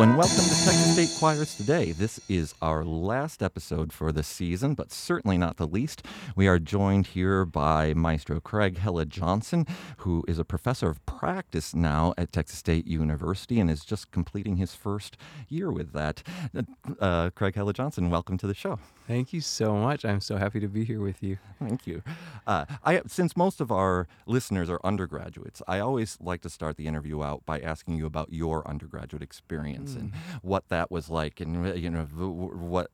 Hello and welcome to Texas State Choirs Today. This is our last episode for the season, but certainly not the least. We are joined here by Maestro Craig Hella Johnson, who is a professor of practice now at Texas State University and is just completing his first year with that. Craig Hella Johnson, welcome to the show. Thank you so much. I'm so happy to be here with you. Thank you. Since most of our listeners are undergraduates, I always like to start the interview out by asking you about your undergraduate experience and what that was like, and you know what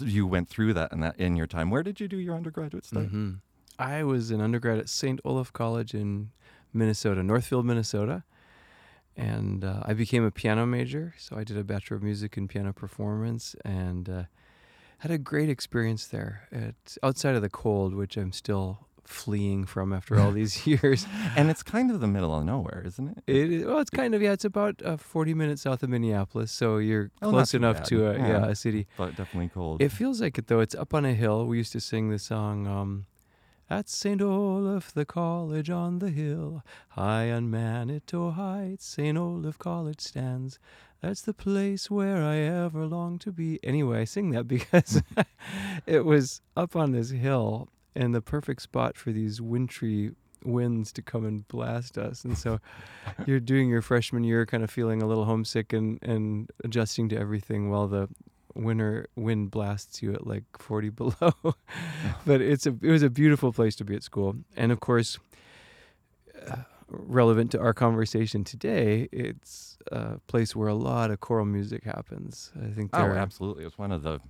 you went through that in your time. Where did you do your undergraduate study? Mm-hmm. I was an undergrad at St. Olaf College in Minnesota, Northfield, Minnesota, and I became a piano major. So I did a Bachelor of Music in Piano Performance and had a great experience there. It's outside of the cold, which I'm still fleeing from after all these years. And it's kind of the middle of nowhere, isn't it? It's about 40 minutes south of Minneapolis, so you're close enough to a city. But definitely cold. It feels like it, though. It's up on a hill. We used to sing the song, At St. Olaf, the college on the hill, high on Manitou Heights, St. Olaf College stands. That's the place where I ever longed to be. Anyway, I sing that because it was up on this hill, and the perfect spot for these wintry winds to come and blast us. And so you're doing your freshman year kind of feeling a little homesick and adjusting to everything while the winter wind blasts you at like 40 below. But it was a beautiful place to be at school. And of course, relevant to our conversation today, it's a place where a lot of choral music happens. I think absolutely. It's one of the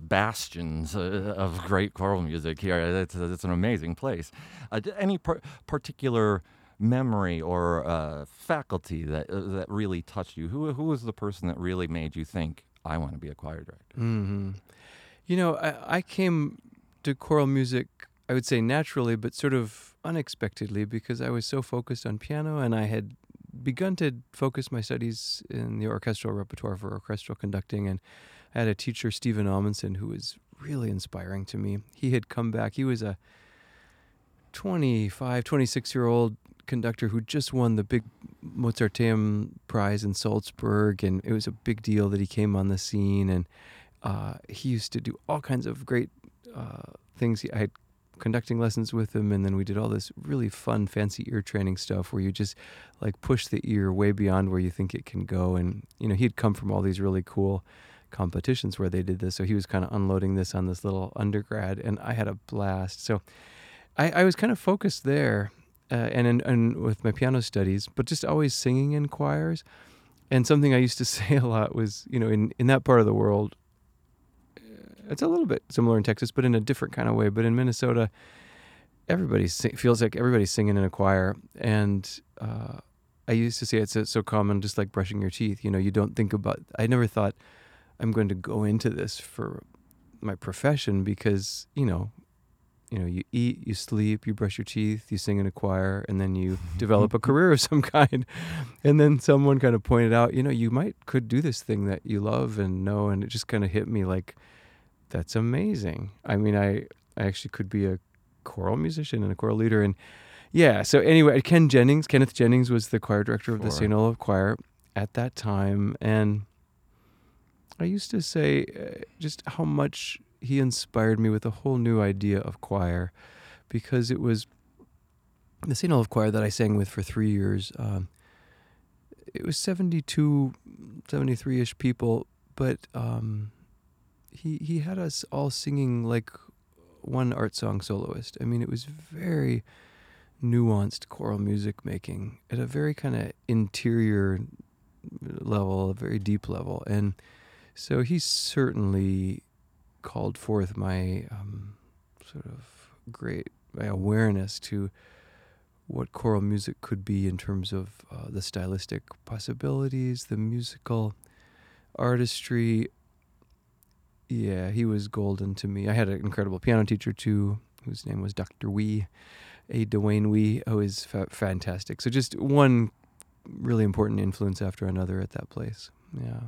bastions of great choral music here. It's an amazing place. Any particular memory or faculty that really touched you? Who was the person that really made you think, I want to be a choir director? Mm-hmm. You know, I came to choral music, I would say naturally, but sort of unexpectedly, because I was so focused on piano, and I had begun to focus my studies in the orchestral repertoire for orchestral conducting, and I had a teacher, Stephen Amundsen, who was really inspiring to me. He had come back. He was a 25, 26-year-old conductor who just won the big Mozarteum Prize in Salzburg, and it was a big deal that he came on the scene, and he used to do all kinds of great things. I had conducting lessons with him, and then we did all this really fun, fancy ear training stuff where you just like push the ear way beyond where you think it can go. And, you know, he'd come from all these really cool competitions where they did this, so he was kind of unloading this on this little undergrad, and I had a blast. So I was kind of focused there and with my piano studies, but just always singing in choirs. And something I used to say a lot was, you know, in that part of the world, it's a little bit similar in Texas, but in a different kind of way. But in Minnesota, everybody feels like everybody's singing in a choir. And I used to say it's so common, just like brushing your teeth. You know, you don't think about, I never thought I'm going to go into this for my profession because, you know, you eat, you sleep, you brush your teeth, you sing in a choir, and then you develop a career of some kind. And then someone kind of pointed out, you know, you could do this thing that you love and know, and it just kind of hit me like, that's amazing. I mean, I actually could be a choral musician and a choral leader. And yeah, so anyway, Kenneth Jennings was the choir director of the St. Olaf Choir at that time. And I used to say just how much he inspired me with a whole new idea of choir, because it was the St. Olaf Choir that I sang with for 3 years. It was 72, 73-ish people, but He had us all singing like one art song soloist. I mean, it was very nuanced choral music making at a very kind of interior level, a very deep level. And so he certainly called forth my sort of great awareness to what choral music could be in terms of the stylistic possibilities, the musical artistry. Yeah, he was golden to me. I had an incredible piano teacher, too, whose name was Dr. Wee, A. Duane Wee, who is fantastic. So just one really important influence after another at that place. Yeah.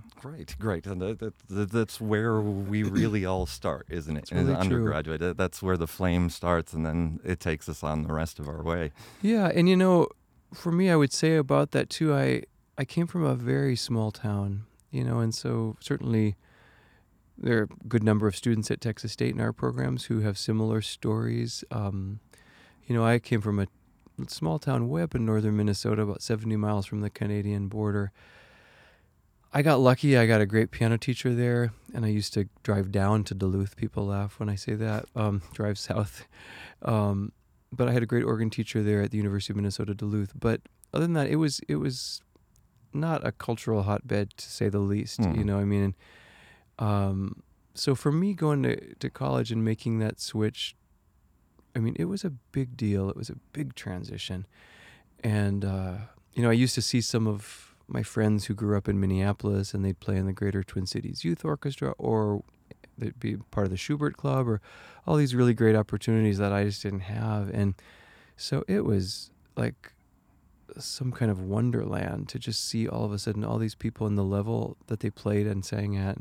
Great. And that's where we really all start, isn't it? Really, as an undergraduate, that's where the flame starts, and then it takes us on the rest of our way. Yeah, and you know, for me, I would say about that, too, I came from a very small town you know, and so certainly there are a good number of students at Texas State in our programs who have similar stories. You know, I came from a small town way up in northern Minnesota, about 70 miles from the Canadian border. I got lucky. I got a great piano teacher there, and I used to drive down to Duluth. People laugh when I say that, drive south. But I had a great organ teacher there at the University of Minnesota Duluth. But other than that, it was not a cultural hotbed, to say the least. Mm. You know, I mean, so for me going to college and making that switch, I mean, it was a big deal. It was a big transition. And, you know, I used to see some of my friends who grew up in Minneapolis, and they'd play in the Greater Twin Cities Youth Orchestra, or they'd be part of the Schubert Club, or all these really great opportunities that I just didn't have. And so it was like some kind of wonderland to just see all of a sudden all these people and the level that they played and sang at,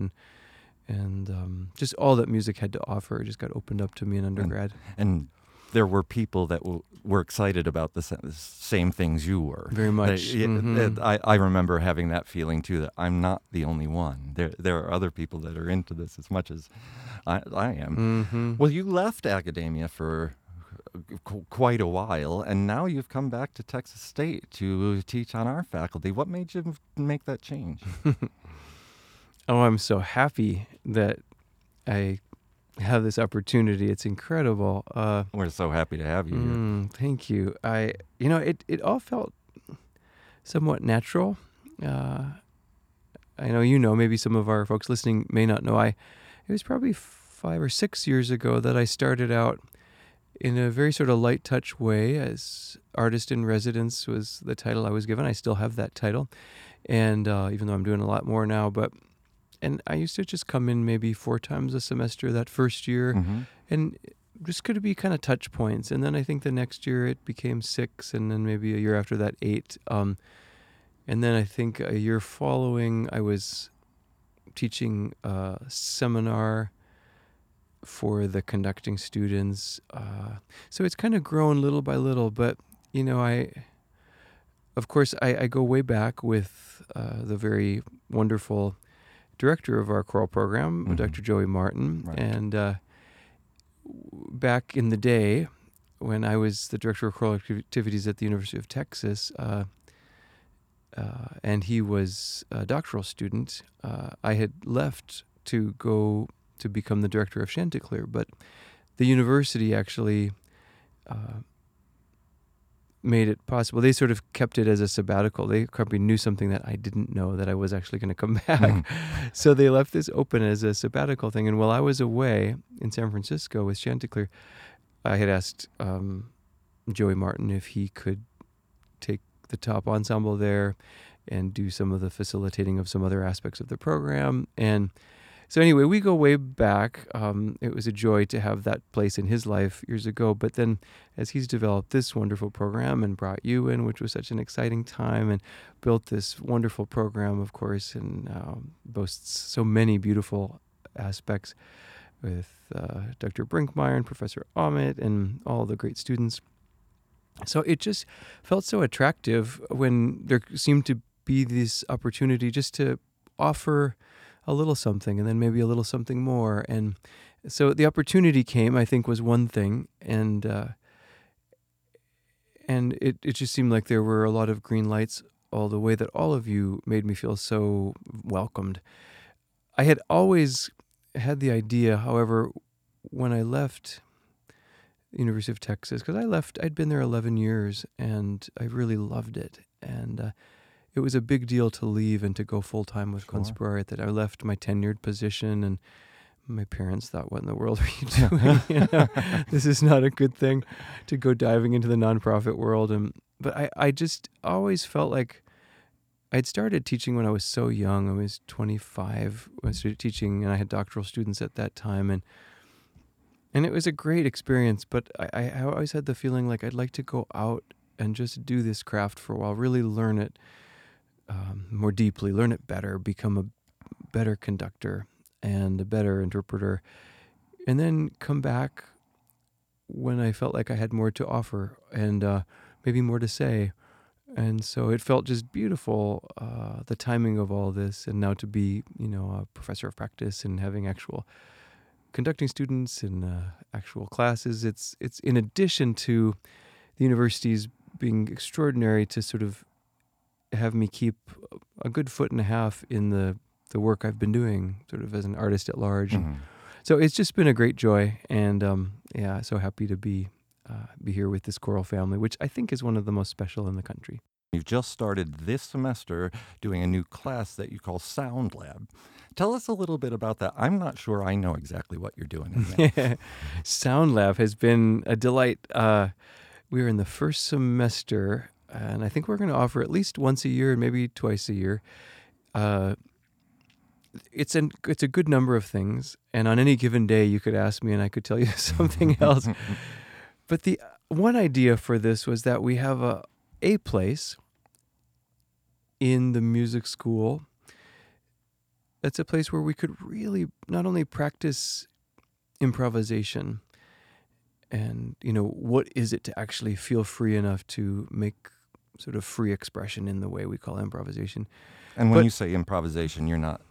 and just all that music had to offer just got opened up to me in undergrad. And there were people that were excited about the same things you were. Very much. I remember having that feeling, too, that I'm not the only one. There are other people that are into this as much as I am. Mm-hmm. Well, you left academia for quite a while, and now you've come back to Texas State to teach on our faculty. What made you make that change? Oh, I'm so happy that I have this opportunity. It's incredible. We're so happy to have you here. Thank you. It all felt somewhat natural. I know, maybe some of our folks listening may not know, it was probably 5 or 6 years ago that I started out in a very sort of light touch way, as artist in residence was the title I was given. I still have that title. And even though I'm doing a lot more now, and I used to just come in maybe 4 times a semester that first year, mm-hmm. and just could be kind of touch points. And then I think the next year it became 6, and then maybe a year after that 8. And then I think a year following, I was teaching a seminar for the conducting students. So it's kind of grown little by little, but, you know, I go way back with the very wonderful director of our choral program, mm-hmm. Dr. Joey Martin. Right. And back in the day, when I was the director of choral activities at the University of Texas, and he was a doctoral student, I had left to go to become the director of Chanticleer. But the university actually made it possible. They sort of kept it as a sabbatical. They probably knew something that I didn't know, that I was actually going to come back. So they left this open as a sabbatical thing. And while I was away in San Francisco with Chanticleer, I had asked Joey Martin if he could take the top ensemble there and do some of the facilitating of some other aspects of the program. And so anyway, we go way back. It was a joy to have that place in his life years ago. But then as he's developed this wonderful program and brought you in, which was such an exciting time, and built this wonderful program, of course, and boasts so many beautiful aspects with Dr. Brinkmeyer and Professor Ahmet and all the great students. So it just felt so attractive when there seemed to be this opportunity just to offer a little something, and then maybe a little something more. And so the opportunity came, I think, was one thing. And it just seemed like there were a lot of green lights all the way, that all of you made me feel so welcomed. I had always had the idea, however, when I left University of Texas, because I'd been there 11 years, and I really loved it. And it was a big deal to leave and to go full-time with Conspirare. That I left my tenured position, and my parents thought, what in the world are you doing? You know, this is not a good thing, to go diving into the nonprofit world. But I just always felt like I'd started teaching when I was so young. I was 25 when I started teaching, and I had doctoral students at that time. And it was a great experience, but I always had the feeling like I'd like to go out and just do this craft for a while, really learn it. More deeply, learn it better, become a better conductor and a better interpreter, and then come back when I felt like I had more to offer, and maybe more to say, And so it felt just beautiful, the timing of all this, and now to be, you know, a professor of practice and having actual conducting students and actual classes. It's in addition to the universities being extraordinary to sort of have me keep a good foot and a half in the work I've been doing, sort of as an artist at large. Mm-hmm. So it's just been a great joy, and yeah, so happy to be here with this choral family, which I think is one of the most special in the country. You've just started this semester doing a new class that you call Sound Lab. Tell us a little bit about that. I'm not sure I know exactly what you're doing in that. Sound Lab has been a delight. We are in the first semester, and I think we're going to offer at least once a year, maybe twice a year. It's a good number of things, and on any given day you could ask me and I could tell you something else. But the one idea for this was that we have a place in the music school that's a place where we could really not only practice improvisation and, you know, what is it to actually feel free enough to make sort of free expression in the way we call improvisation. And when you say improvisation, you're not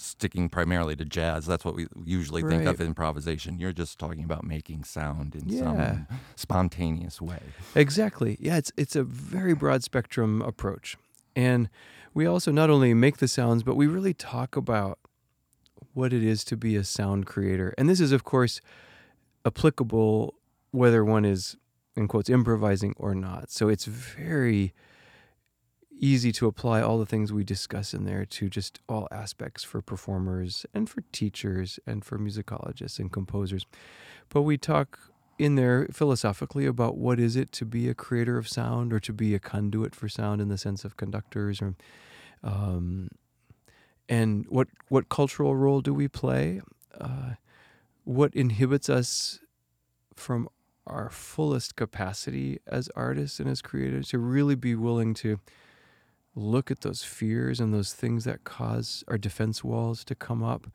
sticking primarily to jazz. That's what we usually think of improvisation. You're just talking about making sound in some spontaneous way. Exactly. Yeah, it's a very broad spectrum approach. And we also not only make the sounds, but we really talk about what it is to be a sound creator. And this is, of course, applicable whether one is, in quotes, improvising or not. So it's very easy to apply all the things we discuss in there to just all aspects for performers and for teachers and for musicologists and composers. But we talk in there philosophically about what is it to be a creator of sound or to be a conduit for sound in the sense of conductors, or, and what cultural role do we play? What inhibits us from our fullest capacity as artists and as creators to really be willing to look at those fears and those things that cause our defense walls to come up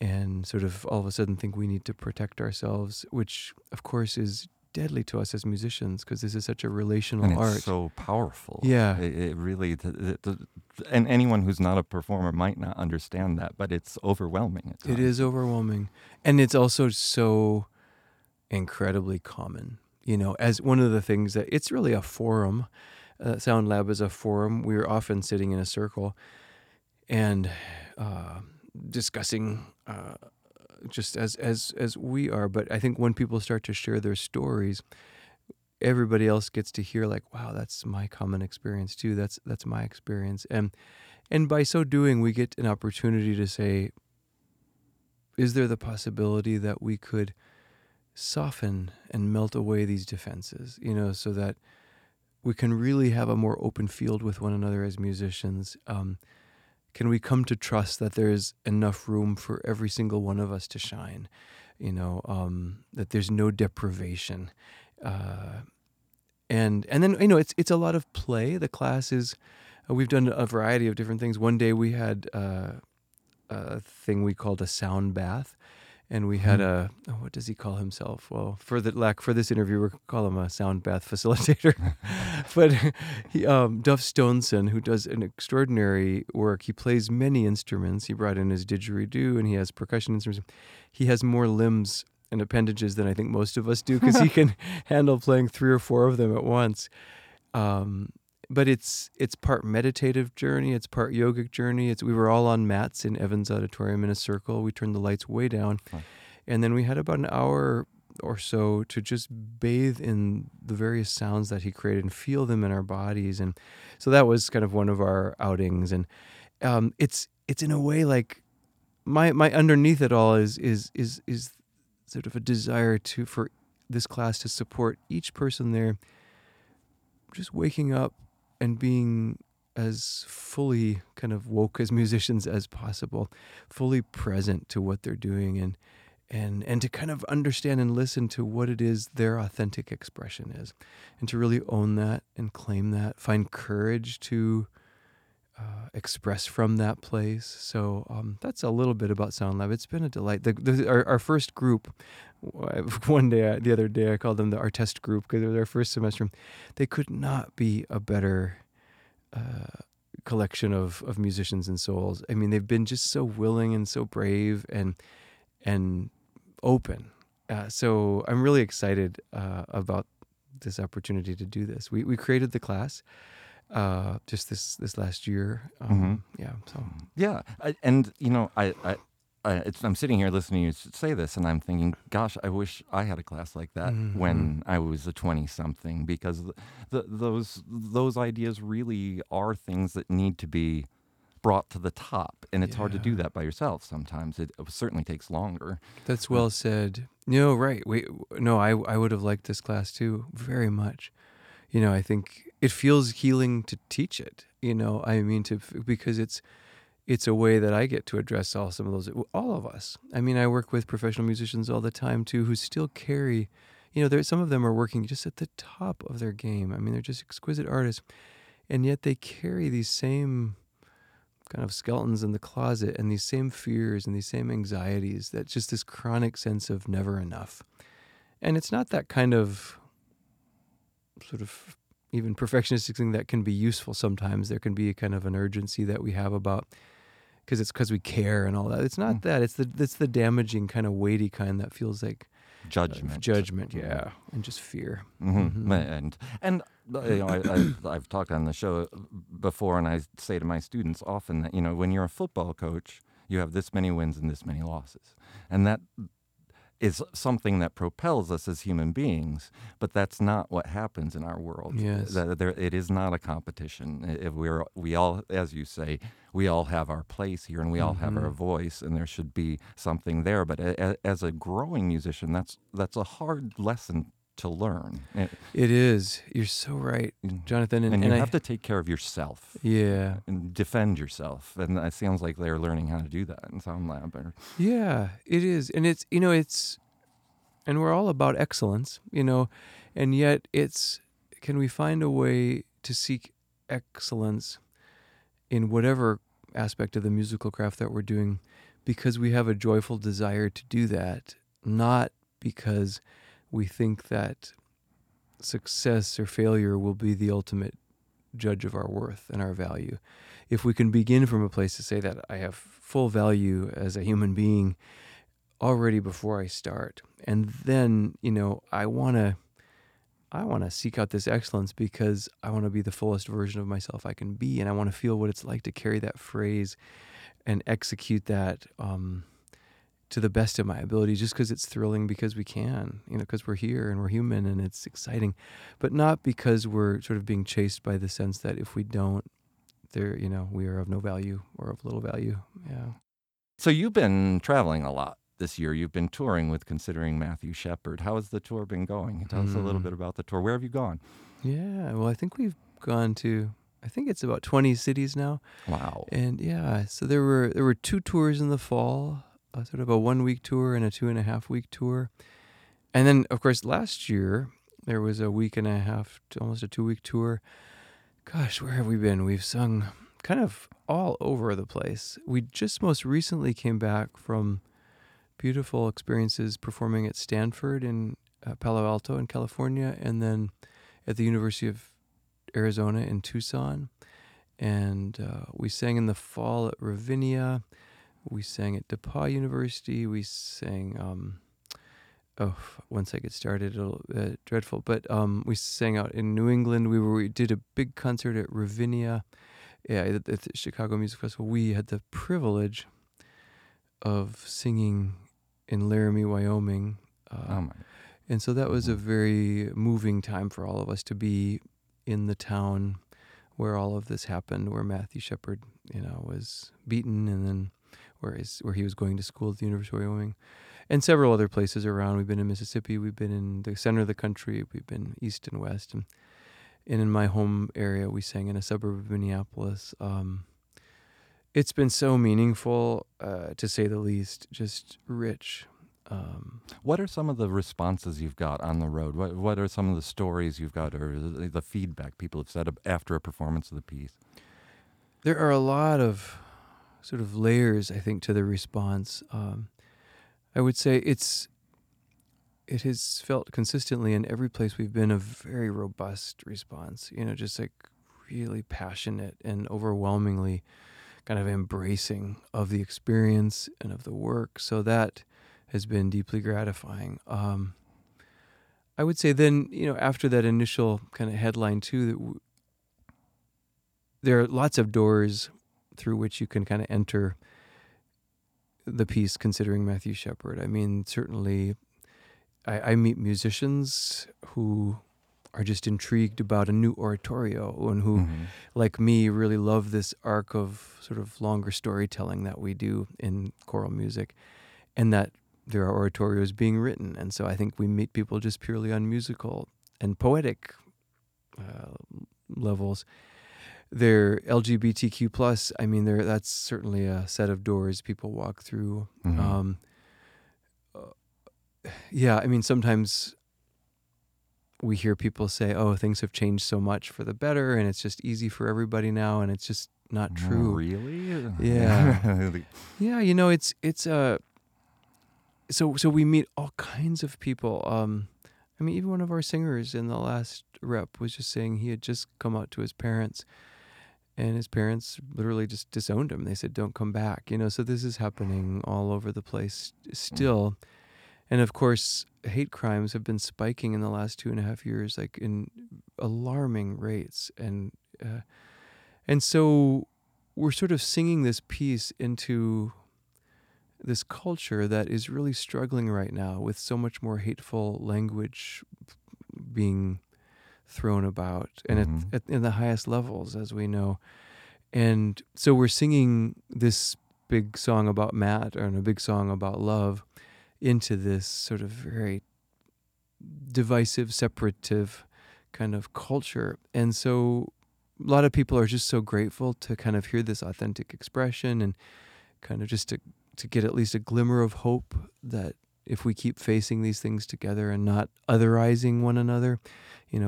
and sort of all of a sudden think we need to protect ourselves, which of course is deadly to us as musicians because this is such a relational art. And it's so powerful. Yeah. It really, and anyone who's not a performer might not understand that, but it's overwhelming at times. It is overwhelming. And it's also so incredibly common, you know, as one of the things that it's really a forum. Sound Lab is a forum. We're often sitting in a circle and discussing just as we are. But I think when people start to share their stories, everybody else gets to hear like, wow, that's my common experience too. That's my experience. And by so doing, we get an opportunity to say, is there the possibility that we could soften and melt away these defenses, you know, so that we can really have a more open field with one another as musicians. Can we come to trust that there is enough room for every single one of us to shine? You know, that there's no deprivation, and then you know it's a lot of play. The class is we've done a variety of different things. One day we had a thing we called a sound bath. And we had what does he call himself? Well, for this interview, we'll call him a sound bath facilitator. But he, Duff Stoneson, who does an extraordinary work, he plays many instruments. He brought in his didgeridoo, and he has percussion instruments. He has more limbs and appendages than I think most of us do because he can handle playing 3 or 4 of them at once. But it's part meditative journey, it's part yogic journey. We were all on mats in Evan's Auditorium in a circle. We turned the lights way down. Right. And then we had about an hour or so to just bathe in the various sounds that he created and feel them in our bodies. And so that was kind of one of our outings. And it's in a way like my underneath it all is sort of a desire for this class to support each person there just waking up and being as fully kind of woke as musicians as possible, fully present to what they're doing and to kind of understand and listen to what it is their authentic expression is and to really own that and claim that, find courage to express from that place. So that's a little bit about Sound Lab. It's been a delight. Our first group, the other day I called them the artist group because it was our first semester. They could not be a better collection of musicians and souls. I mean, they've been just so willing and so brave and open. So I'm really excited about this opportunity to do this. We created the class just this last year. Yeah. So yeah, and you know, I'm sitting here listening to you say this, and I'm thinking, gosh, I wish I had a class like that when I was a 20-something, because those ideas really are things that need to be brought to the top, and it's hard to do that by yourself sometimes. It certainly takes longer. That's well said. No, right. I would have liked this class too, very much. You know, I think it feels healing to teach it, you know, I mean, because it's a way that I get to address all of us. I mean, I work with professional musicians all the time too, who still carry, you know, some of them are working just at the top of their game. I mean, they're just exquisite artists, and yet they carry these same kind of skeletons in the closet and these same fears and these same anxieties. That's just this chronic sense of never enough. And it's not that kind of sort of even perfectionistic thing that can be useful sometimes. There can be a kind of an urgency that we have about, because we care and all that. It's not that. It's the damaging kind of weighty kind that feels like judgment. And just fear. And you know, I've talked on the show before, and I say to my students often that, you know, when you're a football coach, you have this many wins and this many losses, and that is something that propels us as human beings, but that's not what happens in our world. Yes. It is not a competition. We all, as you say, we all have our place here, and we all have our voice, and there should be something there. But as a growing musician, that's a hard lesson to learn. It is. You're so right, Jonathan. And you have to take care of yourself. Yeah. And defend yourself. And it sounds like they're learning how to do that in Sound Lab. Yeah, it is. And it's, you know, and we're all about excellence, you know, and yet can we find a way to seek excellence in whatever aspect of the musical craft that we're doing, because we have a joyful desire to do that, not because we think that success or failure will be the ultimate judge of our worth and our value. If we can begin from a place to say that I have full value as a human being already before I start, and then, you know, I want to seek out this excellence because I want to be the fullest version of myself I can be, and I want to feel what it's like to carry that phrase and execute that to the best of my ability, just because it's thrilling, because we can, you know, because we're here and we're human and it's exciting, but not because we're sort of being chased by the sense that if we don't, you know, we are of no value or of little value. Yeah. So you've been traveling a lot this year. You've been touring with Considering Matthew Shepard. How has the tour been going? Tell us a little bit about the tour. Where have you gone? Yeah. Well, I think we've gone to, I think it's about 20 cities now. Wow. And yeah, so there were two tours in the fall. Sort of a 1-week tour and a 2.5-week tour. And then, of course, last year, there was a 1.5 week, almost a 2-week tour. Gosh, where have we been? We've sung kind of all over the place. We just most recently came back from beautiful experiences performing at Stanford in Palo Alto in California, and then at the University of Arizona in Tucson. And we sang in the fall at Ravinia. We sang at DePauw University. We sang, once I get started, it'll be dreadful. But we sang out in New England. We did a big concert at Ravinia, at the Chicago Music Festival. We had the privilege of singing in Laramie, Wyoming. And so that was a very moving time for all of us to be in the town where all of this happened, where Matthew Shepard, you know, was beaten, and then where he was going to school at the University of Wyoming, and several other places around. We've been in Mississippi, we've been in the center of the country, we've been east and west, and in my home area, we sang in a suburb of Minneapolis. It's been so meaningful, to say the least, just rich. What are some of the responses you've got on the road? What are some of the stories you've got, or the feedback people have said after a performance of the piece? There are a lot of sort of layers, I think, to the response. I would say it has felt consistently in every place we've been a very robust response, you know, just like really passionate and overwhelmingly kind of embracing of the experience and of the work. So that has been deeply gratifying. I would say then, after that initial kind of headline too, that there are lots of doors through which you can kind of enter the piece Considering Matthew Shepard. I mean, certainly I meet musicians who are just intrigued about a new oratorio and who, mm-hmm. like me, really love this arc of sort of longer storytelling that we do in choral music, and that there are oratorios being written. And so I think we meet people just purely on musical and poetic levels. They're LGBTQ plus. I mean, that's certainly a set of doors people walk through. Mm-hmm. I mean, sometimes we hear people say, "Oh, things have changed so much for the better, and it's just easy for everybody now," and it's just not true. Really? Yeah. Yeah. So we meet all kinds of people. I mean, even one of our singers in the last rep was just saying he had just come out to his parents. And his parents literally just disowned him. They said, "Don't come back." So this is happening all over the place still. And of course, hate crimes have been spiking in the last 2.5 years, like in alarming rates. And so we're sort of singing this piece into this culture that is really struggling right now with so much more hateful language being thrown about, and mm-hmm. in the highest levels, as we know. And so we're singing this big song about Matt, and a big song about love, into this sort of very divisive, separative kind of culture. And so a lot of people are just so grateful to kind of hear this authentic expression, and kind of just to get at least a glimmer of hope that if we keep facing these things together and not otherizing one another,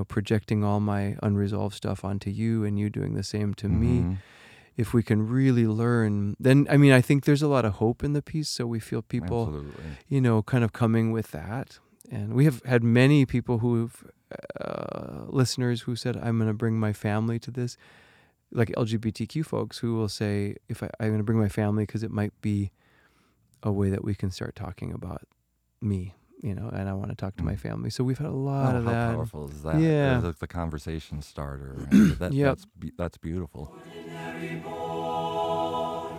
projecting all my unresolved stuff onto you and you doing the same to mm-hmm. me, if we can really learn, then, I mean, I think there's a lot of hope in the piece. So we feel people, absolutely. Kind of coming with that. And we have had many people listeners who said, "I'm going to bring my family to this," like LGBTQ folks who will say, I'm going to bring my family because it might be a way that we can start talking about me, and I want to talk to my family. So we've had a lot of that. How powerful is that? Yeah. It's like the conversation starter. Right? Yep. That's beautiful. Ordinary born,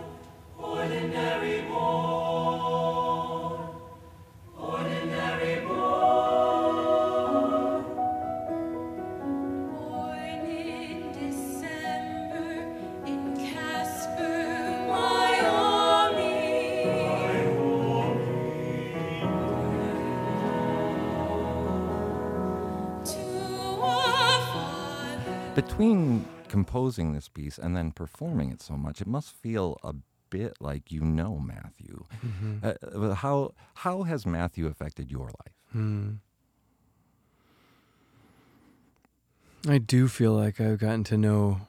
ordinary born, ordinary born. Born in December in Casper, my army. Between composing this piece and then performing it so much, it must feel a bit like Matthew. Mm-hmm. How has Matthew affected your life? I do feel like I've gotten to know,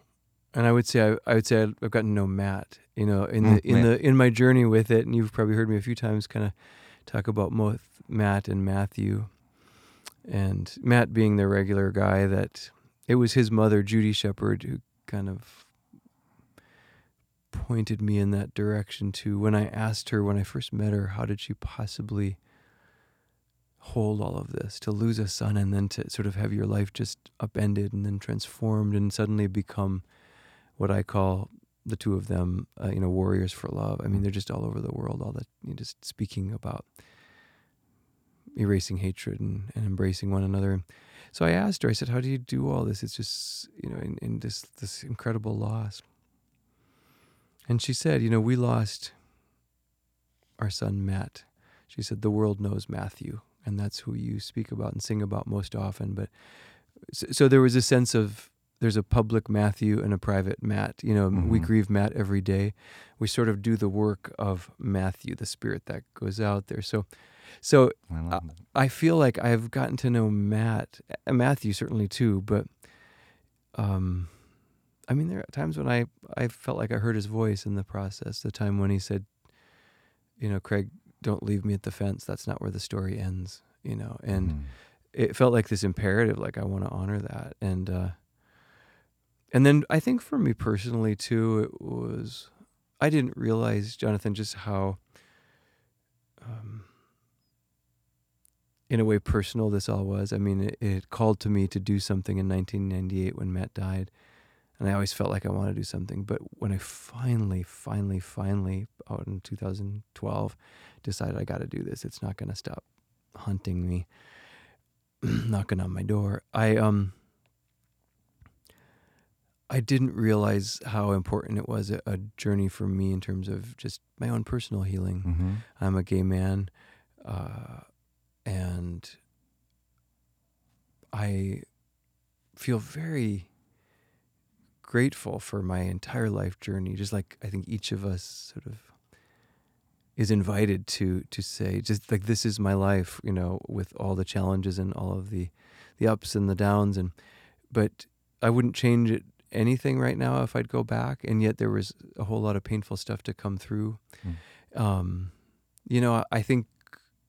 and I would say I've gotten to know Matt. In my journey with it, and you've probably heard me a few times kind of talk about both Matt and Matthew, and Matt being the regular guy that. It was his mother, Judy Shepard, who kind of pointed me in that direction too. When I asked her, when I first met her, how did she possibly hold all of this, to lose a son and then to sort of have your life just upended and then transformed and suddenly become what I call the two of them, warriors for love. I mean, they're just all over the world, all that, just speaking about erasing hatred and embracing one another. So I asked her, I said, "How do you do all this? It's just, in this incredible loss." And she said, "We lost our son, Matt." She said, "The world knows Matthew, and that's who you speak about and sing about most often." But so there was a sense of there's a public Matthew and a private Matt. Mm-hmm. We grieve Matt every day. We sort of do the work of Matthew, the spirit that goes out there. So I feel like I've gotten to know Matthew certainly too, but I mean, there are times when I felt like I heard his voice in the process, the time when he said, "Craig, don't leave me at the fence. That's not where the story ends," and it felt like this imperative, like I want to honor that. And And then I think for me personally, too, it was, I didn't realize, Jonathan, just how, in a way, personal this all was. I mean, it called to me to do something in 1998 when Matt died. And I always felt like I wanted to do something. But when I finally, out in 2012, decided I got to do this, it's not going to stop hunting me, knocking on my door, I didn't realize how important it was a journey for me in terms of just my own personal healing. Mm-hmm. I'm a gay man, and I feel very grateful for my entire life journey. Just like I think each of us sort of is invited to say, just like, this is my life, you know, with all the challenges and all of the ups and the downs, but I wouldn't change it. Anything right now if I'd go back, and yet there was a whole lot of painful stuff to come through. You know, I think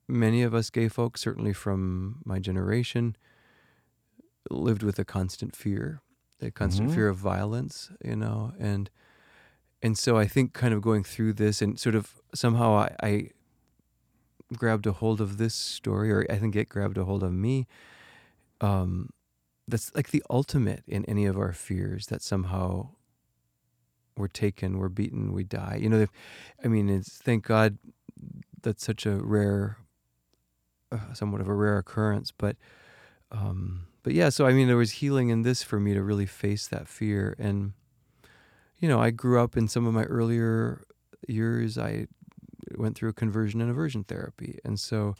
many of us gay folks, certainly from my generation, lived with a constant fear of violence, you know, and so I think kind of going through this and sort of somehow I grabbed a hold of this story, or I think it grabbed a hold of me. That's like the ultimate in any of our fears, that somehow we're taken, we're beaten, we die. You know, I mean, it's, thank God that's such a rare, somewhat of a rare occurrence. But yeah, so I mean, there was healing in this for me to really face that fear. And, you know, I grew up in some of my earlier years, I went through a conversion and aversion therapy. And so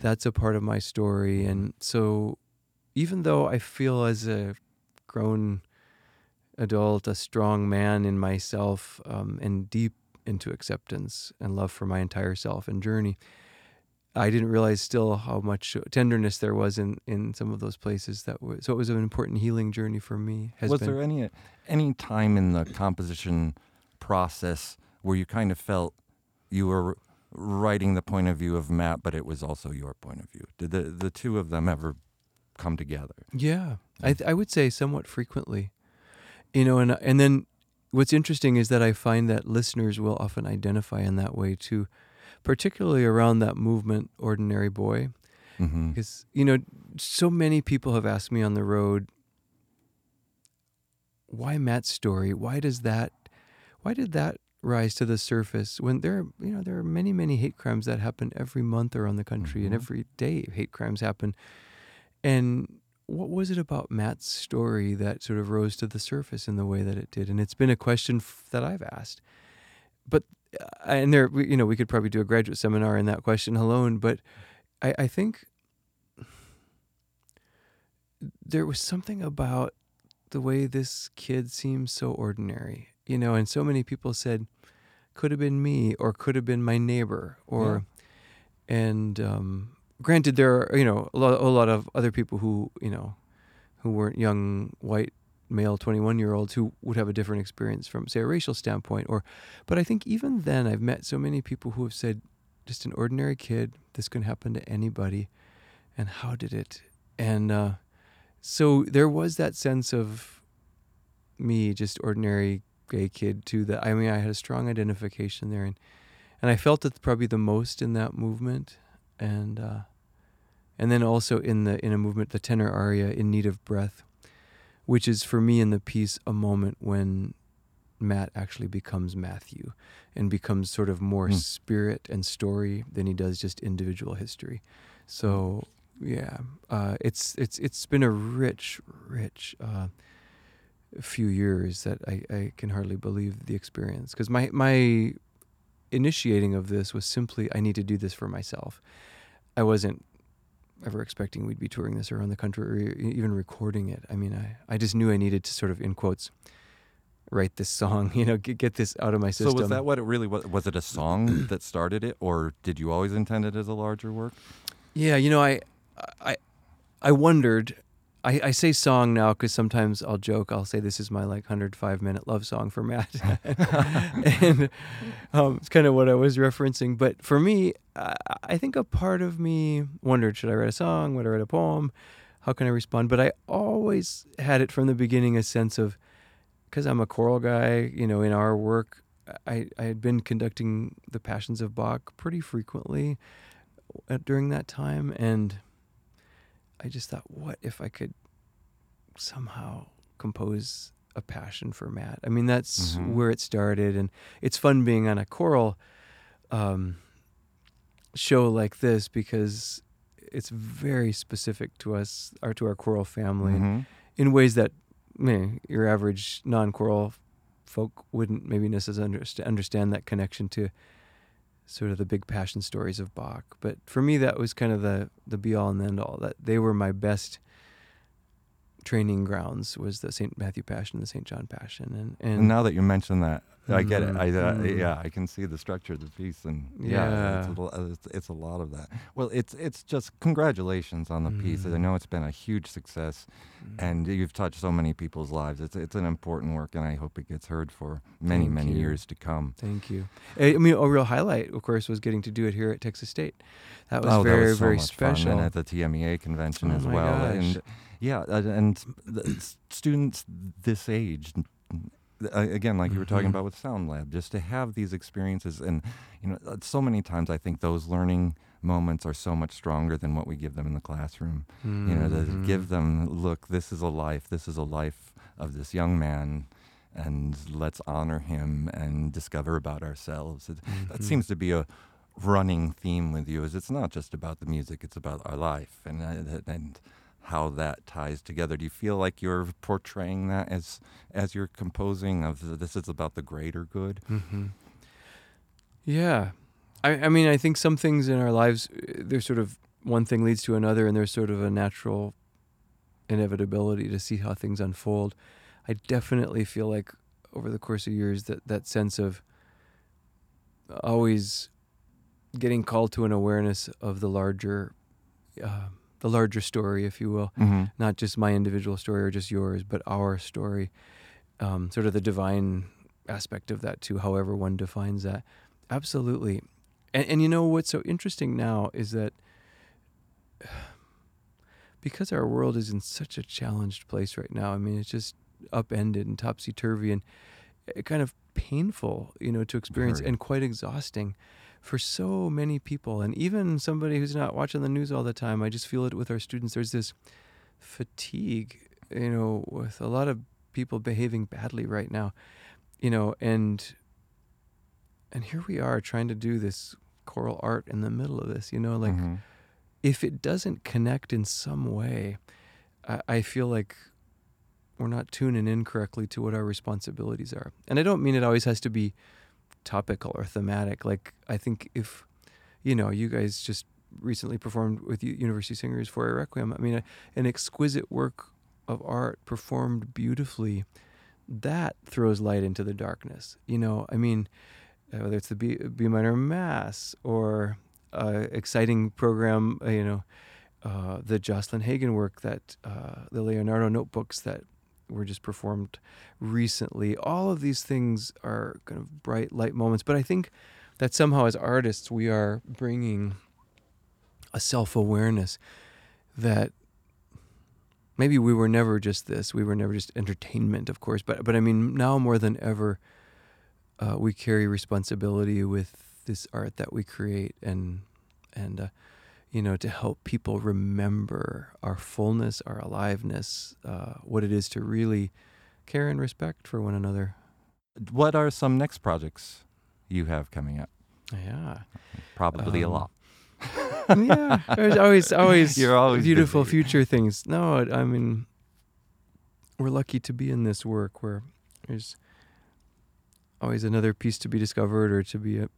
that's a part of my story. And so, even though I feel as a grown adult, a strong man in myself, and deep into acceptance and love for my entire self and journey, I didn't realize still how much tenderness there was in some of those places. So it was an important healing journey for me. Was there any time in the composition process where you kind of felt you were writing the point of view of Matt, but it was also your point of view? Did the two of them ever come together? Yeah. I would say somewhat frequently, you know, and then what's interesting is that I find that listeners will often identify in that way too, particularly around that movement, Ordinary Boy. Mm-hmm. Because, you know, so many people have asked me on the road, why Matt's story? Why did that rise to the surface when there are many, many hate crimes that happen every month around the country, mm-hmm. and every day hate crimes happen. And what was it about Matt's story that sort of rose to the surface in the way that it did? And it's been a question that I've asked. But, and there, you know, we could probably do a graduate seminar in that question alone, but I think there was something about the way this kid seemed so ordinary, you know, and so many people said, could have been me, or could have been my neighbor, or, yeah. And, granted, there are, you know, a lot of other people who, you know, who weren't young white male 21-year-olds who would have a different experience from, say, a racial standpoint. But I think even then I've met so many people who have said, just an ordinary kid, this can happen to anybody, and how did it? And so there was that sense of me, just ordinary gay kid too, that, I mean, I had a strong identification there, and I felt it probably the most in that movement. And then also in a movement, the tenor aria In Need of Breath, which is for me in the piece a moment when Matt actually becomes Matthew and becomes sort of more spirit and story than he does just individual history. So yeah, it's been a rich few years that I can hardly believe the experience, because my initiating of this was simply, I need to do this for myself. I wasn't ever expecting we'd be touring this around the country or even recording it. I mean, I just knew I needed to sort of, in quotes, write this song, you know, get this out of my system. So was that what it really was? Was it a song that started it, or did you always intend it as a larger work? Yeah, you know, I wondered. I say song now because sometimes I'll joke. I'll say this is my, like, 105-minute love song for Matt. And it's kind of what I was referencing. But for me, I think a part of me wondered, should I write a song? Would I write a poem? How can I respond? But I always had it from the beginning a sense of, because I'm a choral guy, you know, in our work, I had been conducting the Passions of Bach pretty frequently during that time, and I just thought, what if I could somehow compose a passion for Matt? I mean, that's where it started, and it's fun being on a choral show like this because it's very specific to us, or to our choral family, in ways that your average non-choral folk wouldn't maybe necessarily understand that connection to sort of the big passion stories of Bach. But for me, that was kind of the be-all and end-all. That they were my best training grounds, was the St. Matthew Passion, the St. John Passion. And now that you mention that, I get it. Yeah, I can see the structure of the piece, and it's a lot of that. Well, it's just congratulations on the piece. I know it's been a huge success, and you've touched so many people's lives. It's an important work, and I hope it gets heard for many, many years to come. Thank you. I mean, a real highlight, of course, was getting to do it here at Texas State. That was very special. Fun. And at the TMEA convention as well. Gosh. And yeah, and students this age, again, like you were talking about with Sound Lab, just to have these experiences, and you know, so many times I think those learning moments are so much stronger than what we give them in the classroom. You know, to give them, look, this is a life of this young man, and let's honor him and discover about ourselves. That seems to be a running theme with you, is it's not just about the music, it's about our life, and how that ties together. Do you feel like you're portraying that as you're composing of this is about the greater good? Yeah. I mean, I think some things in our lives, there's sort of one thing leads to another, and there's sort of a natural inevitability to see how things unfold. I definitely feel like over the course of years that sense of always getting called to an awareness of the larger story, if you will, not just my individual story or just yours, but our story, sort of the divine aspect of that too, however one defines that. Absolutely. And you know, what's so interesting now is that because our world is in such a challenged place right now, I mean, it's just upended and topsy-turvy and kind of painful, you know, to experience, and quite exhausting for so many people. And even somebody who's not watching the news all the time, I just feel it with our students. There's this fatigue, you know, with a lot of people behaving badly right now, you know, and here we are trying to do this choral art in the middle of this, you know, like if it doesn't connect in some way, I feel like we're not tuning in correctly to what our responsibilities are. And I don't mean it always has to be topical or thematic. Like, I think if, you know, you guys just recently performed with University Singers for a Requiem, I mean, an exquisite work of art performed beautifully, that throws light into the darkness. You know, I mean, whether it's the B minor Mass or exciting program, you know, the Jocelyn Hagen work, that the Leonardo notebooks that were just performed recently. All of these things are kind of bright light moments, but I think that somehow as artists we are bringing a self-awareness that maybe we were never just this, we were never just entertainment, of course, but I mean now more than ever we carry responsibility with this art that we create, and you know, to help people remember our fullness, our aliveness, what it is to really care and respect for one another. What are some next projects you have coming up? Yeah. Probably a lot. Yeah. There's always you're always beautiful busy. Future things. No, I mean, we're lucky to be in this work where there's always another piece to be discovered or to be, you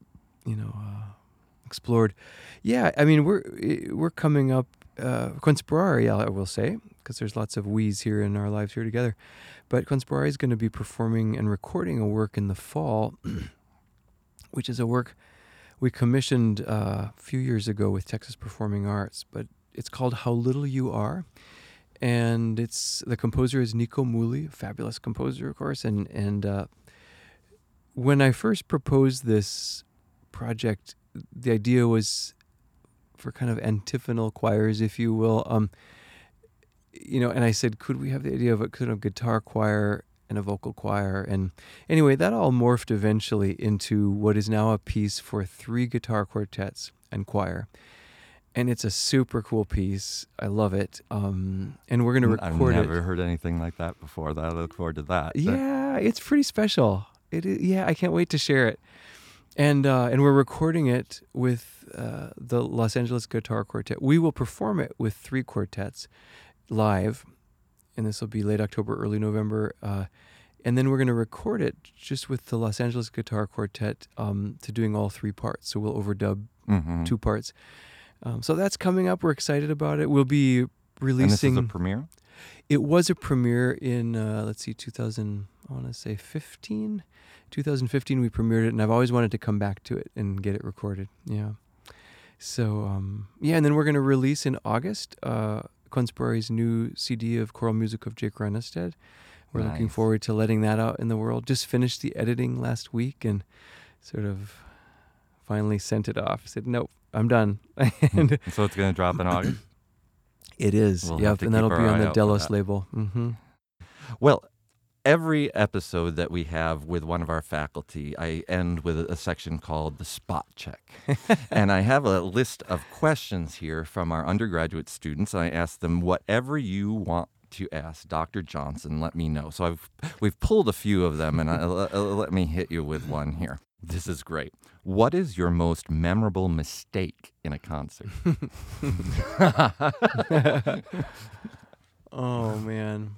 know, explored. Yeah, I mean, we're coming up Consperari, I will say, because there's lots of we's here in our lives here together. But Consperari is going to be performing and recording a work in the fall, which is a work we commissioned a few years ago with Texas Performing Arts, but it's called How Little You Are. And it's the composer is Nico Muhly, a fabulous composer, of course. And when I first proposed this project, the idea was for kind of antiphonal choirs, if you will, you know, and I said, could we have the idea of a kind of guitar choir and a vocal choir. And anyway, that all morphed eventually into what is now a piece for three guitar quartets and choir. And it's a super cool piece. I love it. And we're going to record it. I've never heard anything like that before. I look forward to that. Yeah, it's pretty special. I can't wait to share it. And we're recording it with the Los Angeles Guitar Quartet. We will perform it with three quartets live, and this will be late October, early November. And then we're going to record it just with the Los Angeles Guitar Quartet to doing all three parts. So we'll overdub two parts. So that's coming up. We're excited about it. We'll be releasing... And this is a premiere? It was a premiere in, 2015. 2015 we premiered it, and I've always wanted to come back to it and get it recorded. Yeah. So, and then we're going to release in August Consbury's new CD of choral music of Jake Renestead. We're looking forward to letting that out in the world. Just finished the editing last week and sort of finally sent it off. Said, nope, I'm done. And so it's going to drop in August? It is. And that'll be on the Delos label. Mm-hmm. Well, every episode that we have with one of our faculty, I end with a section called the Spot Check. And I have a list of questions here from our undergraduate students. I ask them, whatever you want to ask Dr. Johnson, let me know. So we've pulled a few of them, and let me hit you with one here. This is great. What is your most memorable mistake in a concert? Oh, man.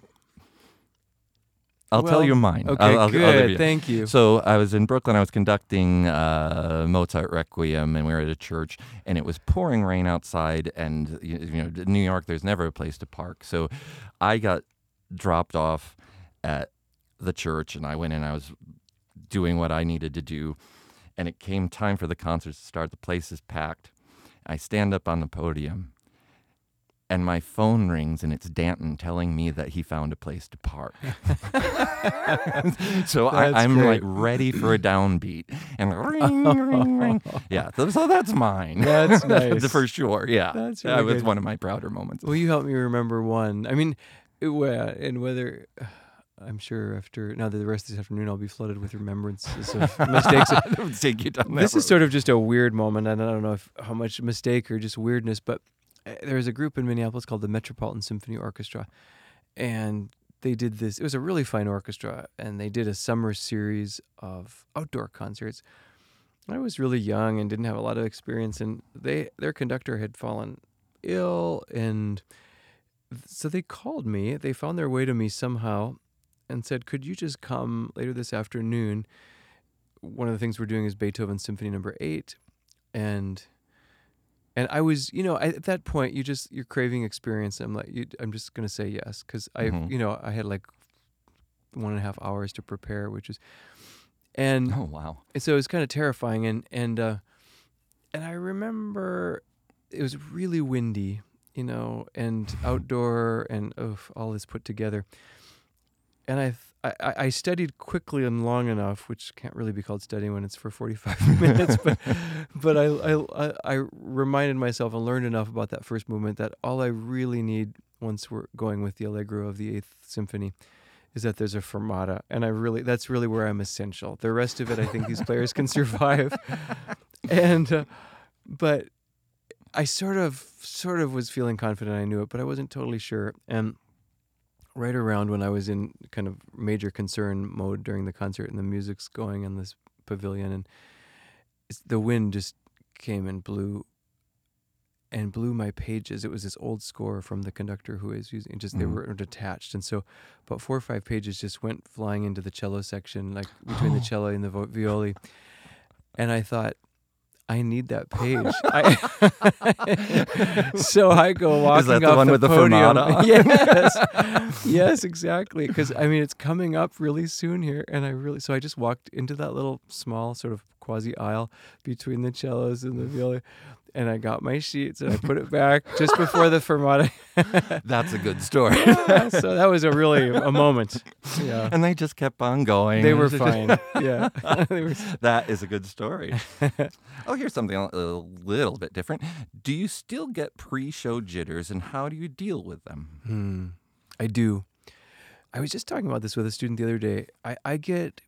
I'll tell you mine. Okay, good. Thank you. So I was in Brooklyn. I was conducting Mozart Requiem, and we were at a church, and it was pouring rain outside. And in New York, there's never a place to park. So I got dropped off at the church, and I went in. I was doing what I needed to do, and it came time for the concert to start. The place is packed. I stand up on the podium, and my phone rings, and it's Danton telling me that he found a place to park. So I'm great. Like ready for a downbeat, and ring, ring, ring. Yeah, so that's mine. That's nice. For sure, yeah. That's really good. That was one of my prouder moments. Well, you helped me remember one. I mean, whether... I'm sure now that the rest of this afternoon, I'll be flooded with remembrances of mistakes. Don't take you down this road. Is sort of just a weird moment, and I don't know how much mistake or just weirdness, but there was a group in Minneapolis called the Metropolitan Symphony Orchestra, and they did this. It was a really fine orchestra, and they did a summer series of outdoor concerts. I was really young and didn't have a lot of experience, and their conductor had fallen ill, and so they called me. They found their way to me somehow, and said, could you just come later this afternoon? One of the things we're doing is Beethoven Symphony No. 8. And I was, at that point, you're craving experience. I'm like, I'm just going to say yes. Because I had like 1.5 hours to prepare, oh, wow. And so it was kind of terrifying. And I remember it was really windy, and outdoor and all this put together. And I studied quickly and long enough, which can't really be called studying when it's for 45 minutes, but I reminded myself and learned enough about that first movement that all I really need once we're going with the Allegro of the Eighth Symphony is that there's a fermata, and that's really where I'm essential. The rest of it, I think these players can survive, but I sort of was feeling confident I knew it, but I wasn't totally sure, and right around when I was in kind of major concern mode during the concert, and the music's going in this pavilion, and the wind just came and blew my pages. It was this old score from the conductor who is using. They were detached, and so about 4 or 5 pages just went flying into the cello section, like between the cello and the violi. And I thought, I need that page. So I go walking off the podium. Is that the one with the fermata? Yes. Yes, exactly. Because, it's coming up really soon here. And so I just walked into that little small sort of quasi aisle between the cellos and the viola. And I got my sheets and I put it back just before the fermata. That's a good story. Yeah, so that was a moment. Yeah. And they just kept on going. They were fine. Yeah. That is a good story. Oh, here's something a little bit different. Do you still get pre-show jitters, and how do you deal with them? I do. I was just talking about this with a student the other day. I get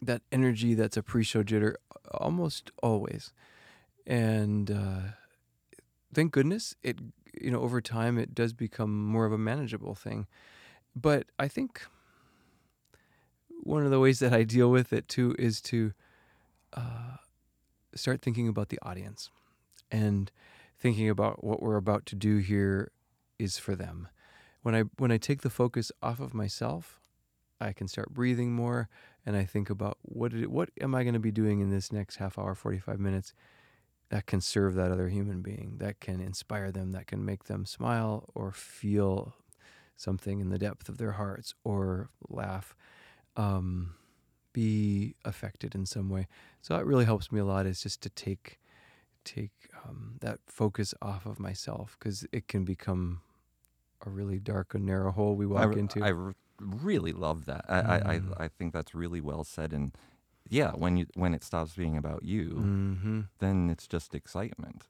that energy that's a pre-show jitter almost always. And thank goodness it, you know, over time it does become more of a manageable thing. But I think one of the ways that I deal with it too is to start thinking about the audience and thinking about what we're about to do here is for them. When I take the focus off of myself, I can start breathing more, and I think about what am I going to be doing in this next half hour, 45 minutes that can serve that other human being, that can inspire them, that can make them smile or feel something in the depth of their hearts or laugh, be affected in some way. So that really helps me a lot, is just to take that focus off of myself, because it can become a really dark and narrow hole we walk into. I really love that. I think that's really well said. And yeah, when it stops being about you, mm-hmm. then it's just excitement.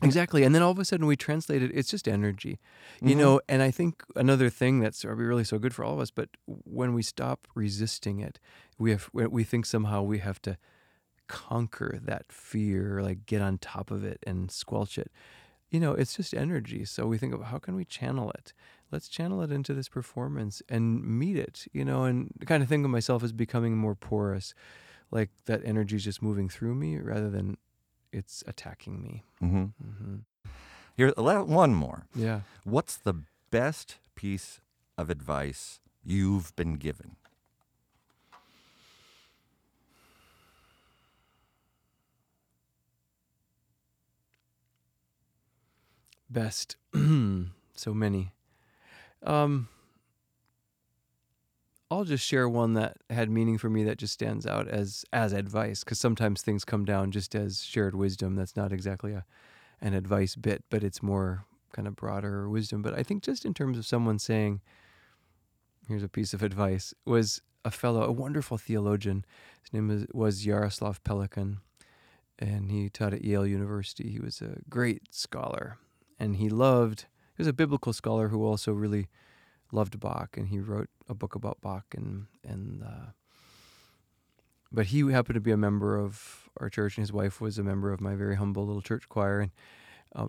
Exactly. And then all of a sudden we translate it, it's just energy. You mm-hmm. know, and I think another thing that's really so good for all of us, but when we stop resisting it, we think somehow we have to conquer that fear, like get on top of it and squelch it. You know, it's just energy. So we think about how can we channel it? Let's channel it into this performance and meet it, you know, and kind of think of myself as becoming more porous, like that energy is just moving through me rather than it's attacking me. Mm-hmm. Mm-hmm. Here's one more. Yeah. What's the best piece of advice you've been given? Best. So many. I'll just share one that had meaning for me that just stands out as advice, because sometimes things come down just as shared wisdom. That's not exactly an advice bit, but it's more kind of broader wisdom. But I think just in terms of someone saying, here's a piece of advice, was a wonderful theologian. His name was Yaroslav Pelikan, and he taught at Yale University. He was a great scholar, and he was a biblical scholar who also really loved Bach, and he wrote a book about Bach, but he happened to be a member of our church, and his wife was a member of my very humble little church choir, and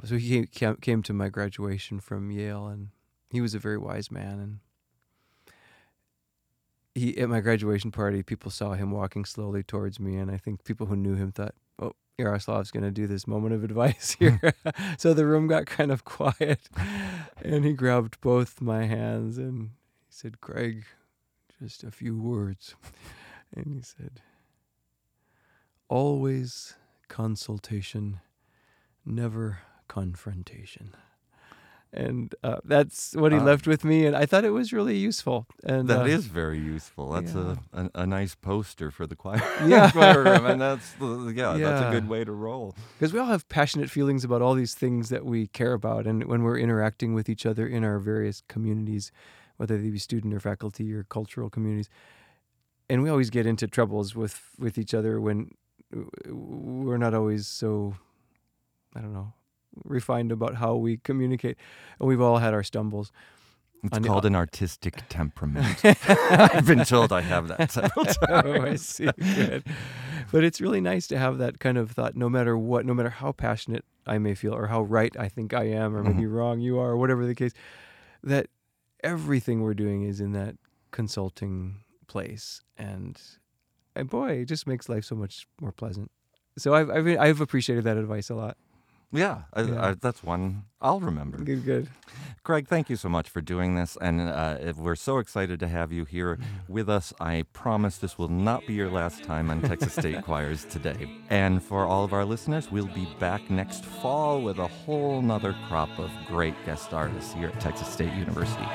so he came to my graduation from Yale, and he was a very wise man, and at my graduation party, people saw him walking slowly towards me, and I think people who knew him thought, oh, Yaroslav's going to do this moment of advice here. So the room got kind of quiet, and he grabbed both my hands, and he said, Craig, just a few words. And he said, always consultation, never confrontation. And that's what he left with me, and I thought it was really useful. And that is very useful. That's a nice poster for the choir. Yeah, choir room, and that's a good way to roll. Because we all have passionate feelings about all these things that we care about, and when we're interacting with each other in our various communities, whether they be student or faculty or cultural communities, and we always get into troubles with each other when we're not always so, I don't know, refined about how we communicate, and we've all had our stumbles. It's called an artistic temperament. I've been told I have that several times. Oh, I see. Good. But it's really nice to have that kind of thought, no matter what, no matter how passionate I may feel, or how right I think I am, or maybe wrong you are, or whatever the case, that everything we're doing is in that consulting place, and boy, it just makes life so much more pleasant. So I've appreciated that advice a lot. Yeah, that's one I'll remember. Good. Craig, thank you so much for doing this, and we're so excited to have you here with us. I promise this will not be your last time on Texas State Choirs Today. And for all of our listeners, we'll be back next fall with a whole nother crop of great guest artists here at Texas State University.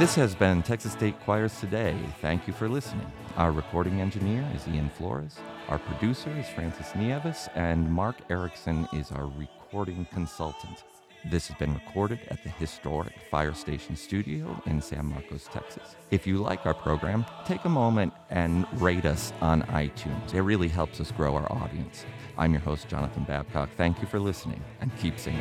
This has been Texas State Choirs Today. Thank you for listening. Our recording engineer is Ian Flores. Our producer is Francis Nieves. And Mark Erickson is our recording consultant. This has been recorded at the historic Fire Station Studio in San Marcos, Texas. If you like our program, take a moment and rate us on iTunes. It really helps us grow our audience. I'm your host, Jonathan Babcock. Thank you for listening, and keep singing.